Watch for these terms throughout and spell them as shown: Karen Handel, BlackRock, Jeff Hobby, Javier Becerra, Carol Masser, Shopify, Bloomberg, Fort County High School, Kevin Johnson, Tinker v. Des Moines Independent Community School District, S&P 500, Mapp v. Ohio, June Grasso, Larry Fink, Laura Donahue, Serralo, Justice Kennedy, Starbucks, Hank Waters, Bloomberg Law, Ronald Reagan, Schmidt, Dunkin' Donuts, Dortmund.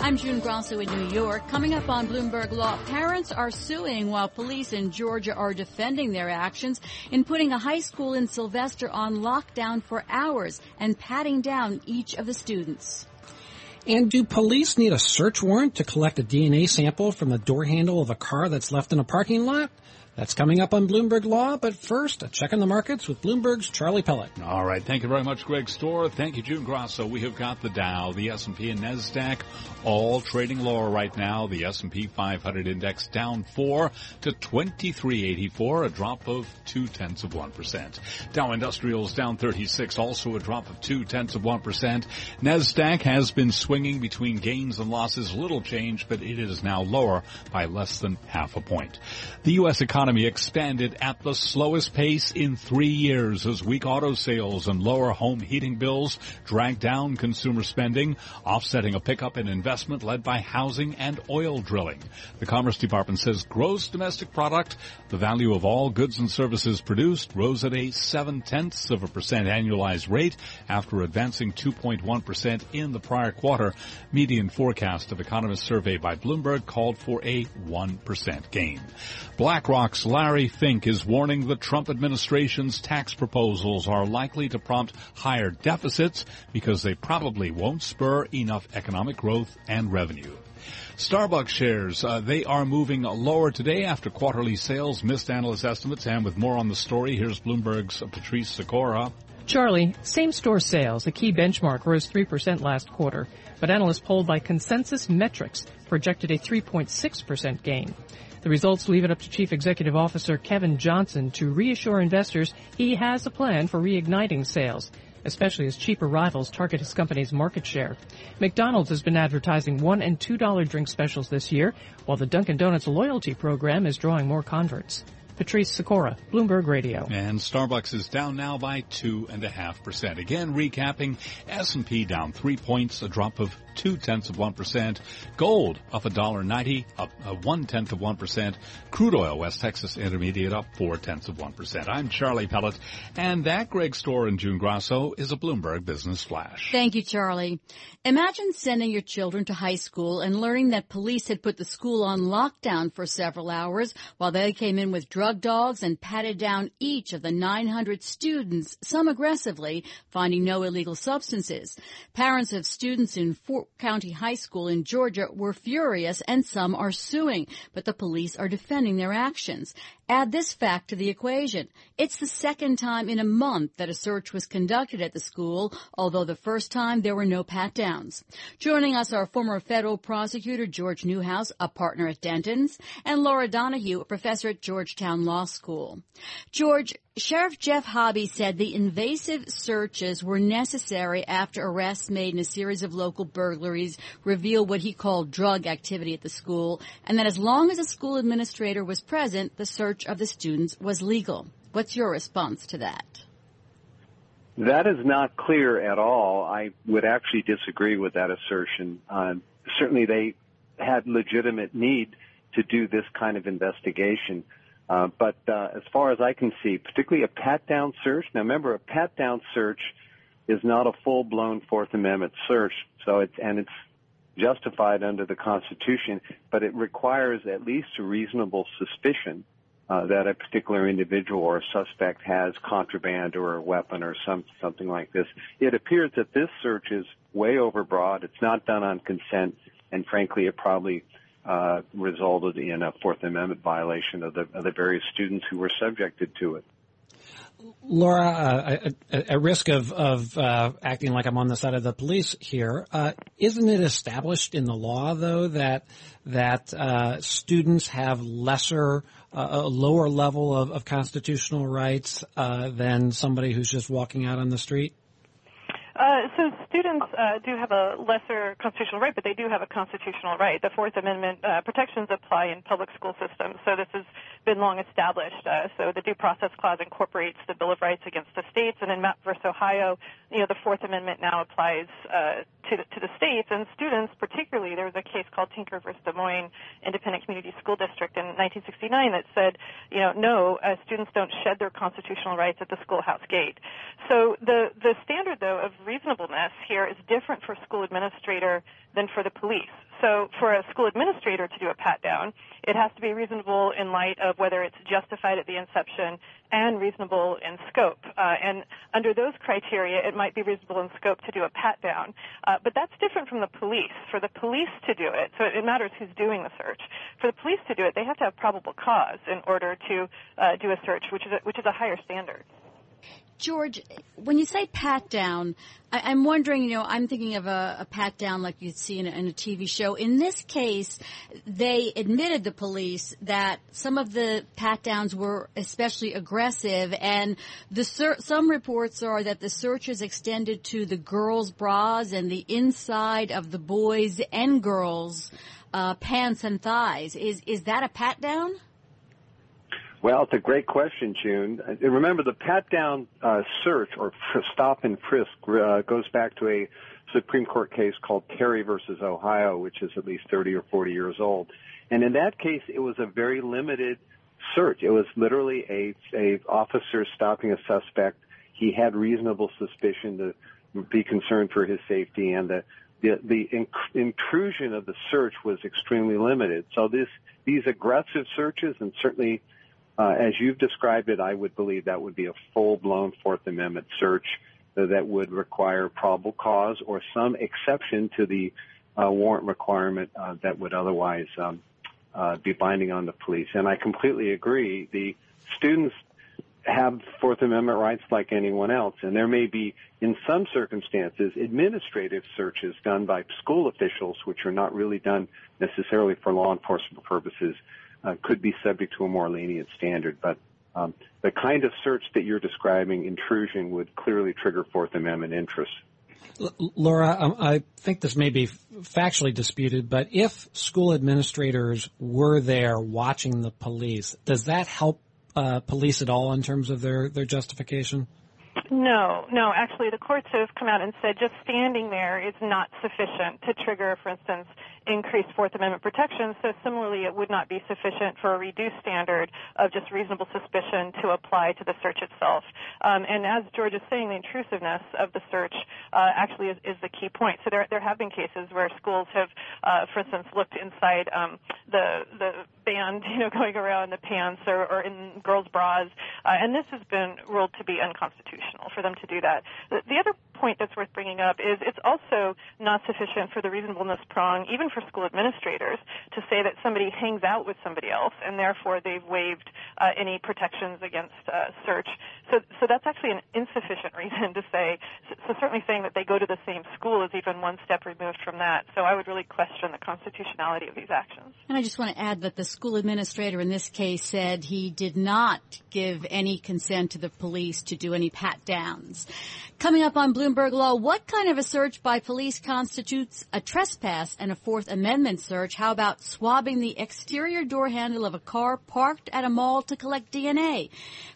I'm June Grasso in New York. Coming up on Bloomberg Law, parents are suing while police in Georgia are defending their actions in putting a high school in Sylvester on lockdown for hours and patting down each of the students. And do police need a search warrant to collect a DNA sample from the door handle of a car that's left in a parking lot? That's coming up on Bloomberg Law, but first, a check on the markets with Bloomberg's Charlie Pellet. All right, thank you very much, Greg Stohr. Thank you, June Grasso. We have got the Dow, the S&P, and NASDAQ all trading lower right now. The S&P 500 index down 4 to 2384, a drop of 0.2%. Dow Industrials down 36, also a drop of 0.2%. NASDAQ has been swinging between gains and losses, little change, but it is now lower by less than 0.5 point. The U.S. economy expanded at the slowest pace in 3 years as weak auto sales and lower home heating bills dragged down consumer spending, offsetting a pickup in investment led by housing and oil drilling. The Commerce Department says gross domestic product, the value of all goods and services produced, rose at a 0.7% annualized rate after advancing 2.1% in the prior quarter. Median forecast of economist survey by Bloomberg called for a 1% gain. BlackRock Larry Fink is warning the Trump administration's tax proposals are likely to prompt higher deficits because they probably won't spur enough economic growth and revenue. Starbucks shares, they are moving lower today after quarterly sales missed analyst estimates. And with more on the story, here's Bloomberg's Patrice Sikora. Charlie, same-store sales, a key benchmark, rose 3% last quarter, but analysts polled by Consensus Metrics projected a 3.6% gain. The results leave it up to Chief Executive Officer Kevin Johnson to reassure investors he has a plan for reigniting sales, especially as cheaper rivals target his company's market share. McDonald's has been advertising $1 and $2 drink specials this year, while the Dunkin' Donuts loyalty program is drawing more converts. Patrice Sikora, Bloomberg Radio. And Starbucks is down now by 2.5%. Again, recapping, S&P down 3 points, a drop of 0.2%. Gold up $1.90, up 0.1%. Crude oil, West Texas Intermediate, up 0.4%. I'm Charlie Pellet, and that, Greg Stohr and June Grasso, is a Bloomberg Business Flash. Thank you, Charlie. Imagine sending your children to high school and learning that police had put the school on lockdown for several hours while they came in with drugs. Drug dogs and patted down each of the 900 students, some aggressively, finding no illegal substances. Parents of students in Fort County High School in Georgia were furious, and some are suing, but the police are defending their actions. Add this fact to the equation. It's the second time in a month that a search was conducted at the school, although the first time there were no pat-downs. Joining us are former federal prosecutor George Newhouse, a partner at Dentons, and Laura Donahue, a professor at Georgetown Law School. George, Sheriff Jeff Hobby said the invasive searches were necessary after arrests made in a series of local burglaries revealed what he called drug activity at the school, and that as long as a school administrator was present, the search of the students was legal. What's your response to that? That is not clear at all. I would actually disagree with that assertion. Certainly they had legitimate need to do this kind of investigation. But as far as I can see, particularly a pat-down search. Now, remember, a pat-down search is not a full-blown Fourth Amendment search, so it's justified under the Constitution, but it requires at least a reasonable suspicion that a particular individual or a suspect has contraband or a weapon or something like this. It appears that this search is way overbroad. It's not done on consent, and frankly, it probably resulted in a Fourth Amendment violation of the various students who were subjected to it. Laura, at risk of acting like I'm on the side of the police here, isn't it established in the law, though, that students have a lower level of constitutional rights than somebody who's just walking out on the street? So students do have a lesser constitutional right, but they do have a constitutional right. The Fourth Amendment protections apply in public school systems, so this has been long established. So the Due Process Clause incorporates the Bill of Rights against the states, and in Mapp v. Ohio, the Fourth Amendment now applies to the states, and students particularly. There was a case called Tinker v. Des Moines Independent Community School District in 1969 that said, no, students don't shed their constitutional rights at the schoolhouse gate. So the standard, though, of reasonableness here is different for school administrator than for the police. So for a school administrator to do a pat-down, it has to be reasonable in light of whether it's justified at the inception and reasonable in scope. And under those criteria, it might be reasonable in scope to do a pat-down. But that's different from the police. For the police to do it, so it matters who's doing the search. For the police to do it, they have to have probable cause in order to do a search, which is a higher standard. George, when you say pat-down, I'm wondering, I'm thinking of a pat-down like you'd see in a TV show. In this case, they admitted, the police, that some of the pat-downs were especially aggressive, and some reports are that the searches extended to the girls' bras and the inside of the boys' and girls' pants and thighs. Is that a pat-down? Well, it's a great question, June. Remember, the pat-down search or stop and frisk goes back to a Supreme Court case called Terry versus Ohio, which is at least 30 or 40 years old. And in that case, it was a very limited search. It was literally a officer stopping a suspect. He had reasonable suspicion to be concerned for his safety, and the intrusion of the search was extremely limited. So these aggressive searches, and certainly as you've described it, I would believe that would be a full-blown Fourth Amendment search that would require probable cause or some exception to the warrant requirement that would otherwise be binding on the police. And I completely agree. The students have Fourth Amendment rights like anyone else, and there may be, in some circumstances, administrative searches done by school officials, which are not really done necessarily for law enforcement purposes, could be subject to a more lenient standard. But the kind of search that you're describing, intrusion, would clearly trigger Fourth Amendment interests. Laura, I think this may be factually disputed, but if school administrators were there watching the police, does that help police at all in terms of their justification? No. Actually, the courts have come out and said just standing there is not sufficient to trigger, for instance, increased Fourth Amendment protection. So similarly, it would not be sufficient for a reduced standard of just reasonable suspicion to apply to the search itself. And as George is saying, the intrusiveness of the search actually is the key point. So there have been cases where schools have, for instance, looked inside the band, going around the pants or in girls' bras, and this has been ruled to be unconstitutional for them to do that. The other point that's worth bringing up is it's also not sufficient for the reasonableness prong, even for school administrators, to say that somebody hangs out with somebody else and therefore they've waived any protections against search. So that's actually an insufficient reason to say. So certainly saying that they go to the same school is even one step removed from that. So I would really question the constitutionality of these actions. And I just want to add that the school administrator in this case said he did not give any consent to the police to do any pat-downs. Coming up on Bloomberg Law, what kind of a search by police constitutes a trespass and a Fourth Amendment search? How about swabbing the exterior door handle of a car parked at a mall to collect DNA?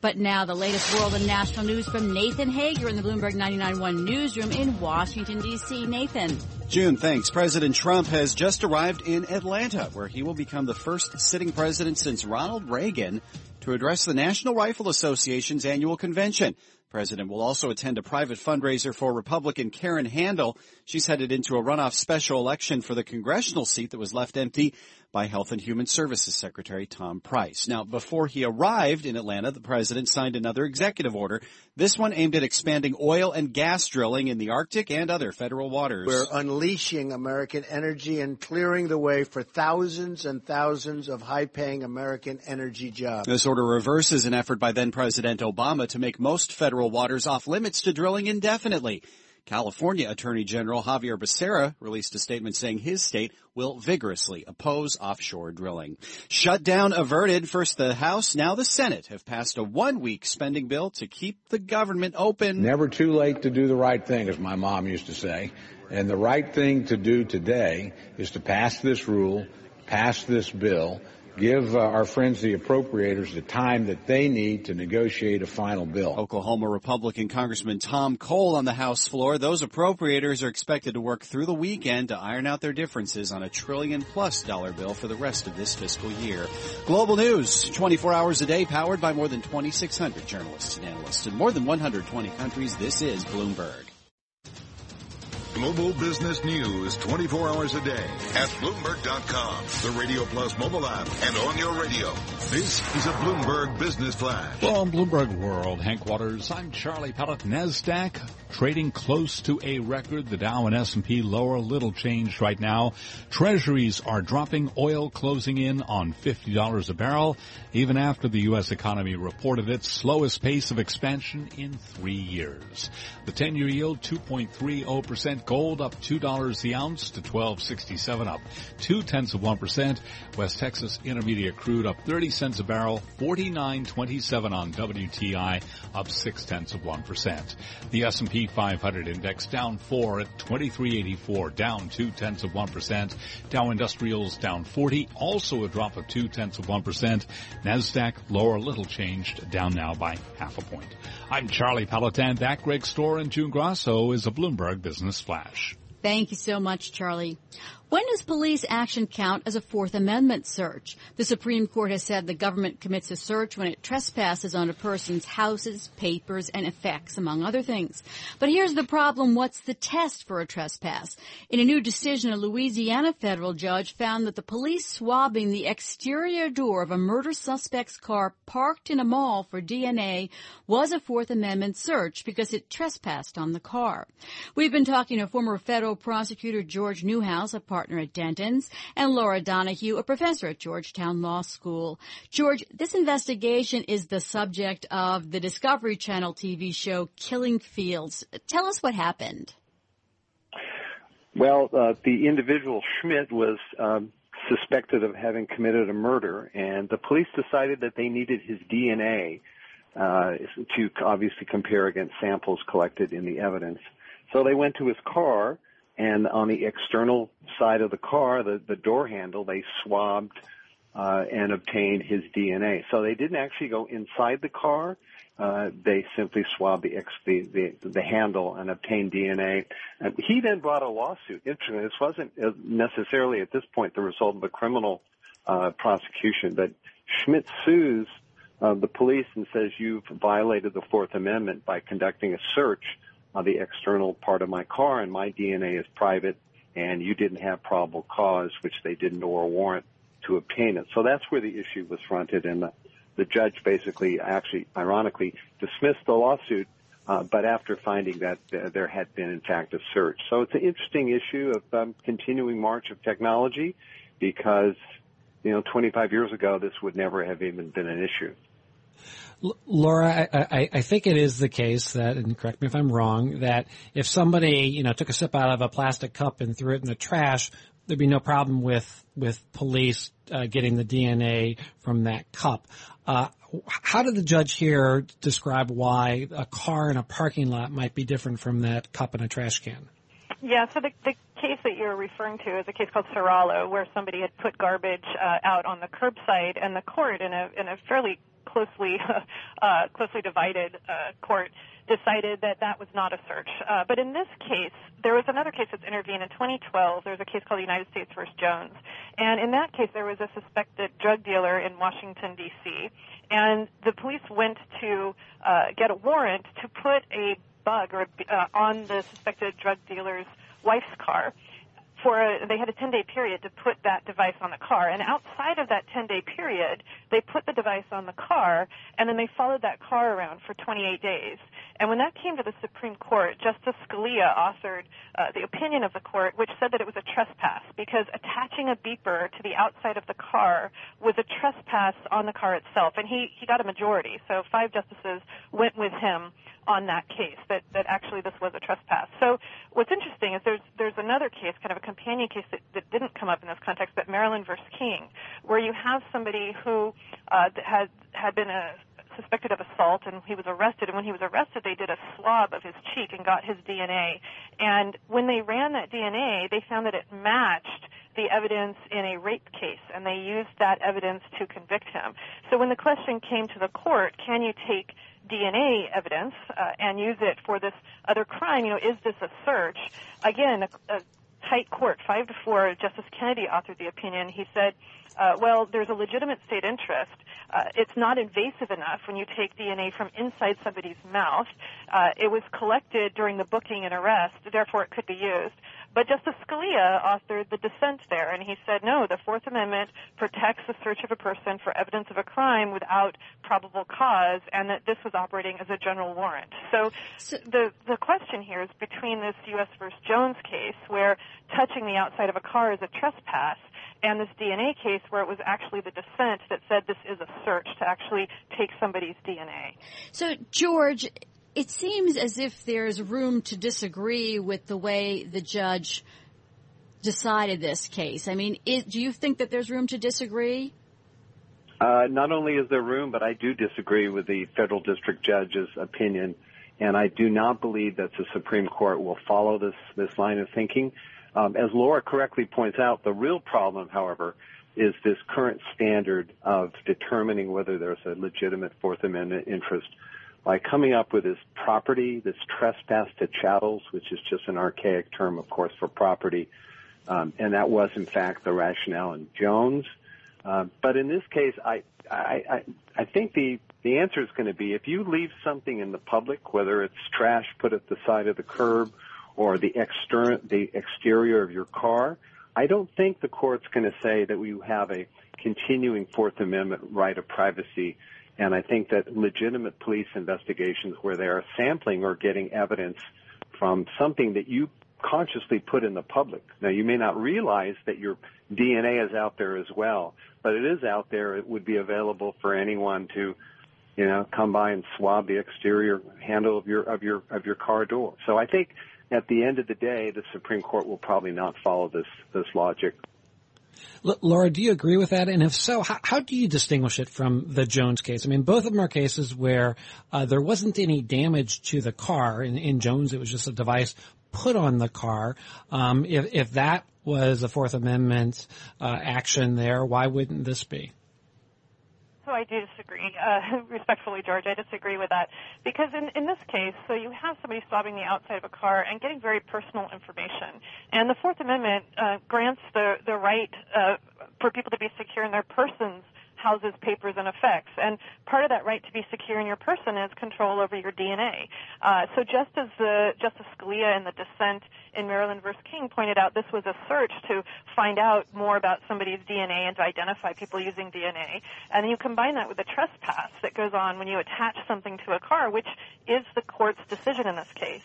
But now the latest world and national news from Nathan Hager in the Bloomberg 99.1 newsroom in Washington, D.C. Nathan. June, thanks. President Trump has just arrived in Atlanta, where he will become the first sitting president since Ronald Reagan to address the National Rifle Association's annual convention. The president will also attend a private fundraiser for Republican Karen Handel. She's headed into a runoff special election for the congressional seat that was left empty by Health and Human Services Secretary Tom Price. Now, before he arrived in Atlanta, the president signed another executive order, this one aimed at expanding oil and gas drilling in the Arctic and other federal waters. We're unleashing American energy and clearing the way for thousands and thousands of high-paying American energy jobs. This order reverses an effort by then-President Obama to make most federal waters off-limits to drilling indefinitely. California Attorney General Javier Becerra released a statement saying his state will vigorously oppose offshore drilling. Shutdown averted. First the House, now the Senate have passed a one-week spending bill to keep the government open. Never too late to do the right thing, as my mom used to say. And the right thing to do today is to pass this rule, pass this bill, give our friends, the appropriators, the time that they need to negotiate a final bill. Oklahoma Republican Congressman Tom Cole on the House floor. Those appropriators are expected to work through the weekend to iron out their differences on $1 trillion+ bill for the rest of this fiscal year. Global news, 24 hours a day, powered by more than 2,600 journalists and analysts in more than 120 countries. This is Bloomberg. Global business news 24 hours a day at Bloomberg.com, the Radio Plus mobile app, and on your radio. This is a Bloomberg Business Flash. From Bloomberg World, Hank Waters, I'm Charlie Pellet. NASDAQ trading close to a record. The Dow and S&P lower, little change right now. Treasuries are dropping, oil closing in on $50 a barrel, even after the U.S. economy reported its slowest pace of expansion in 3 years. The 10-year yield, 2.30%. Gold up $2 the ounce to $12.67, up 0.2%. West Texas Intermediate crude up 30 cents a barrel, $49.27 on WTI, up 0.6%. The S&P 500 index down 4 at 2384, down 0.2%. Dow Industrials down 40, also a drop of 0.2%. NASDAQ lower, little changed, down now by 0.5 point. I'm Charlie Pelletan. That Greg Stohr and June Grasso is a Bloomberg Business Flash. Thank you so much, Charlie. When does police action count as a Fourth Amendment search? The Supreme Court has said the government commits a search when it trespasses on a person's houses, papers, and effects, among other things. But here's the problem. What's the test for a trespass? In a new decision, a Louisiana federal judge found that the police swabbing the exterior door of a murder suspect's car parked in a mall for DNA was a Fourth Amendment search because it trespassed on the car. We've been talking to former federal Prosecutor George Newhouse, a partner at Dentons, and Laura Donahue, a professor at Georgetown Law School. George, this investigation is the subject of the Discovery Channel TV show Killing Fields. Tell us what happened. Well, the individual Schmidt was suspected of having committed a murder, and the police decided that they needed his DNA to obviously compare against samples collected in the evidence. So they went to his car, and on the external side of the car, the door handle, they swabbed and obtained his DNA. So they didn't actually go inside the car. They simply swabbed the handle and obtained DNA. And he then brought a lawsuit. Interestingly, this wasn't necessarily at this point the result of a criminal prosecution, but Schmidt sues the police and says, "You've violated the Fourth Amendment by conducting a search on the external part of my car, and my DNA is private, and you didn't have probable cause," which they didn't, or a warrant to obtain it. So that's where the issue was fronted, and the judge basically, actually, ironically, dismissed the lawsuit, but after finding that there had been, in fact, a search. So it's an interesting issue of continuing march of technology, because, 25 years ago, this would never have even been an issue. Laura, I think it is the case that, and correct me if I'm wrong, that if somebody, took a sip out of a plastic cup and threw it in the trash, there'd be no problem with police getting the DNA from that cup. How did the judge here describe why a car in a parking lot might be different from that cup in a trash can? Yeah, so the case that you're referring to is a case called Serralo, where somebody had put garbage out on the curbside, and the court, in a fairly closely divided court decided that that was not a search. But in this case, there was another case that's intervened in 2012. There was a case called United States v. Jones. And in that case, there was a suspected drug dealer in Washington, D.C., and the police went to get a warrant to put a bug or on the suspected drug dealer's wife's car. They had a 10-day period to put that device on the car, and outside of that 10-day period, they put the device on the car, and then they followed that car around for 28 days. And when that came to the Supreme Court, Justice Scalia authored the opinion of the court, which said that it was a trespass because attaching a beeper to the outside of the car was a trespass on the car itself, and he got a majority, so 5 justices went with him on that case, that actually this was a trespass. So what's interesting is there's another case, kind of a companion case that didn't come up in this context, but Maryland v. King, where you have somebody who had been suspected of assault, and he was arrested, and when he was arrested, they did a swab of his cheek and got his DNA. And when they ran that DNA, they found that it matched the evidence in a rape case, and they used that evidence to convict him. So when the question came to the court, can you take DNA evidence and use it for this other crime, is this a search? Again, a tight court, 5-4, Justice Kennedy authored the opinion. He said, well, there's a legitimate state interest. It's not invasive enough when you take DNA from inside somebody's mouth. It was collected during the booking and arrest, therefore it could be used. But Justice Scalia authored the dissent there, and he said, no, the Fourth Amendment protects the search of a person for evidence of a crime without probable cause, and that this was operating as a general warrant. So the question here is between this U.S. v. Jones case, where touching the outside of a car is a trespass, and this DNA case where it was actually the dissent that said this is a search to actually take somebody's DNA. So, George, it seems as if there's room to disagree with the way the judge decided this case. I mean, do you think that there's room to disagree? Not only is there room, but I do disagree with the federal district judge's opinion, and I do not believe that the Supreme Court will follow this line of thinking. As Laura correctly points out, the real problem, however, is this current standard of determining whether there's a legitimate Fourth Amendment interest by coming up with this property, this trespass to chattels, which is just an archaic term, of course, for property. And that was, in fact, the rationale in Jones. But in this case, I think the answer is going to be if you leave something in the public, whether it's trash put at the side of the curb or the exterior of your car, I don't think the court's going to say that we have a continuing Fourth Amendment right of privacy. And I think that legitimate police investigations where they are sampling or getting evidence from something that you consciously put in the public. Now, you may not realize that your DNA is out there as well, but it is out there. It would be available for anyone to, come by and swab the exterior handle of your car door. So I think at the end of the day, the Supreme Court will probably not follow this logic. Laura, do you agree with that? And if so, how do you distinguish it from the Jones case? I mean, both of them are cases where there wasn't any damage to the car. In Jones, it was just a device put on the car. If that was a Fourth Amendment action there, why wouldn't this be? So I do disagree. Respectfully, George, I disagree with that. Because in this case, so you have somebody swabbing the outside of a car and getting very personal information. And the Fourth Amendment grants the right for people to be secure in their persons, houses, papers, and effects. And part of that right to be secure in your person is control over your DNA. So just as Justice Scalia in the dissent in Maryland v. King pointed out, this was a search to find out more about somebody's DNA and to identify people using DNA. And you combine that with the trespass that goes on when you attach something to a car, which is the court's decision in this case.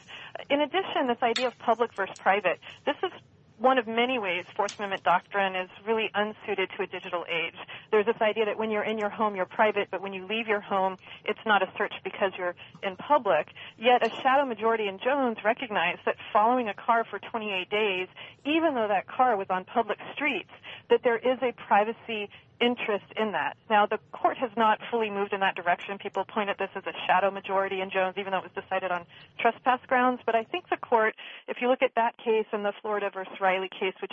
In addition, this idea of public versus private, this is one of many ways Fourth Amendment doctrine is really unsuited to a digital age. There's this idea that when you're in your home, you're private, but when you leave your home, it's not a search because you're in public. Yet a shadow majority in Jones recognized that following a car for 28 days, even though that car was on public streets, that there is a privacy interest in that. Now, the court has not fully moved in that direction. People point at this as a shadow majority in Jones, even though it was decided on trespass grounds. But I think the court, if you look at that case and the Florida versus Riley case, which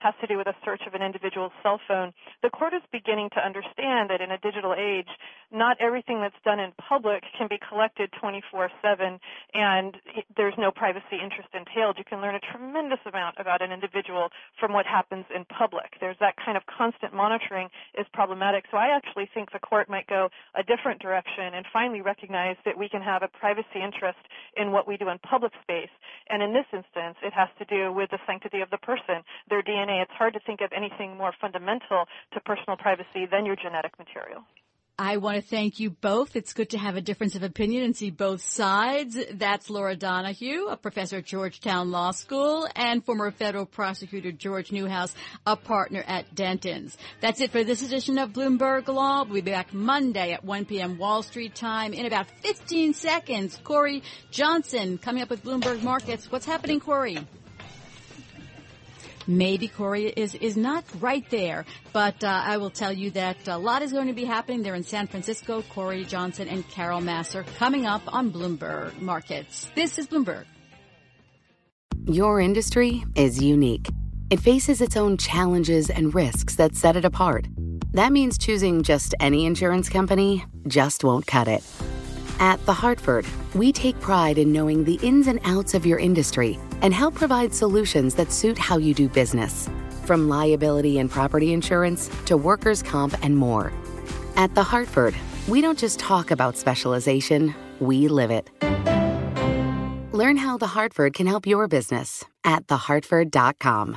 has to do with a search of an individual's cell phone, the court is beginning to understand that in a digital age, not everything that's done in public can be collected 24/7, and there's no privacy interest entailed. You can learn a tremendous amount about an individual from what happens in public. There's that kind of constant monitoring is problematic. So I actually think the court might go a different direction and finally recognize that we can have a privacy interest in what we do in public space. And in this instance, it has to do with the sanctity of the person, their DNA. It's hard to think of anything more fundamental to personal privacy than your genetic material. I want to thank you both. It's good to have a difference of opinion and see both sides. That's Laura Donahue, a professor at Georgetown Law School, and former federal prosecutor George Newhouse, a partner at Dentons. That's it for this edition of Bloomberg Law. We'll be back Monday at 1 p.m. Wall Street time. In about 15 seconds, Corey Johnson coming up with Bloomberg Markets. What's happening, Corey? Maybe Corey is not right there, but I will tell you that a lot is going to be happening there in San Francisco. Corey Johnson and Carol Masser coming up on Bloomberg Markets. This is Bloomberg. Your industry is unique. It faces its own challenges and risks that set it apart. That means choosing just any insurance company just won't cut it. At The Hartford, we take pride in knowing the ins and outs of your industry and help provide solutions that suit how you do business. From liability and property insurance to workers' comp and more. At The Hartford, we don't just talk about specialization, we live it. Learn how The Hartford can help your business at thehartford.com.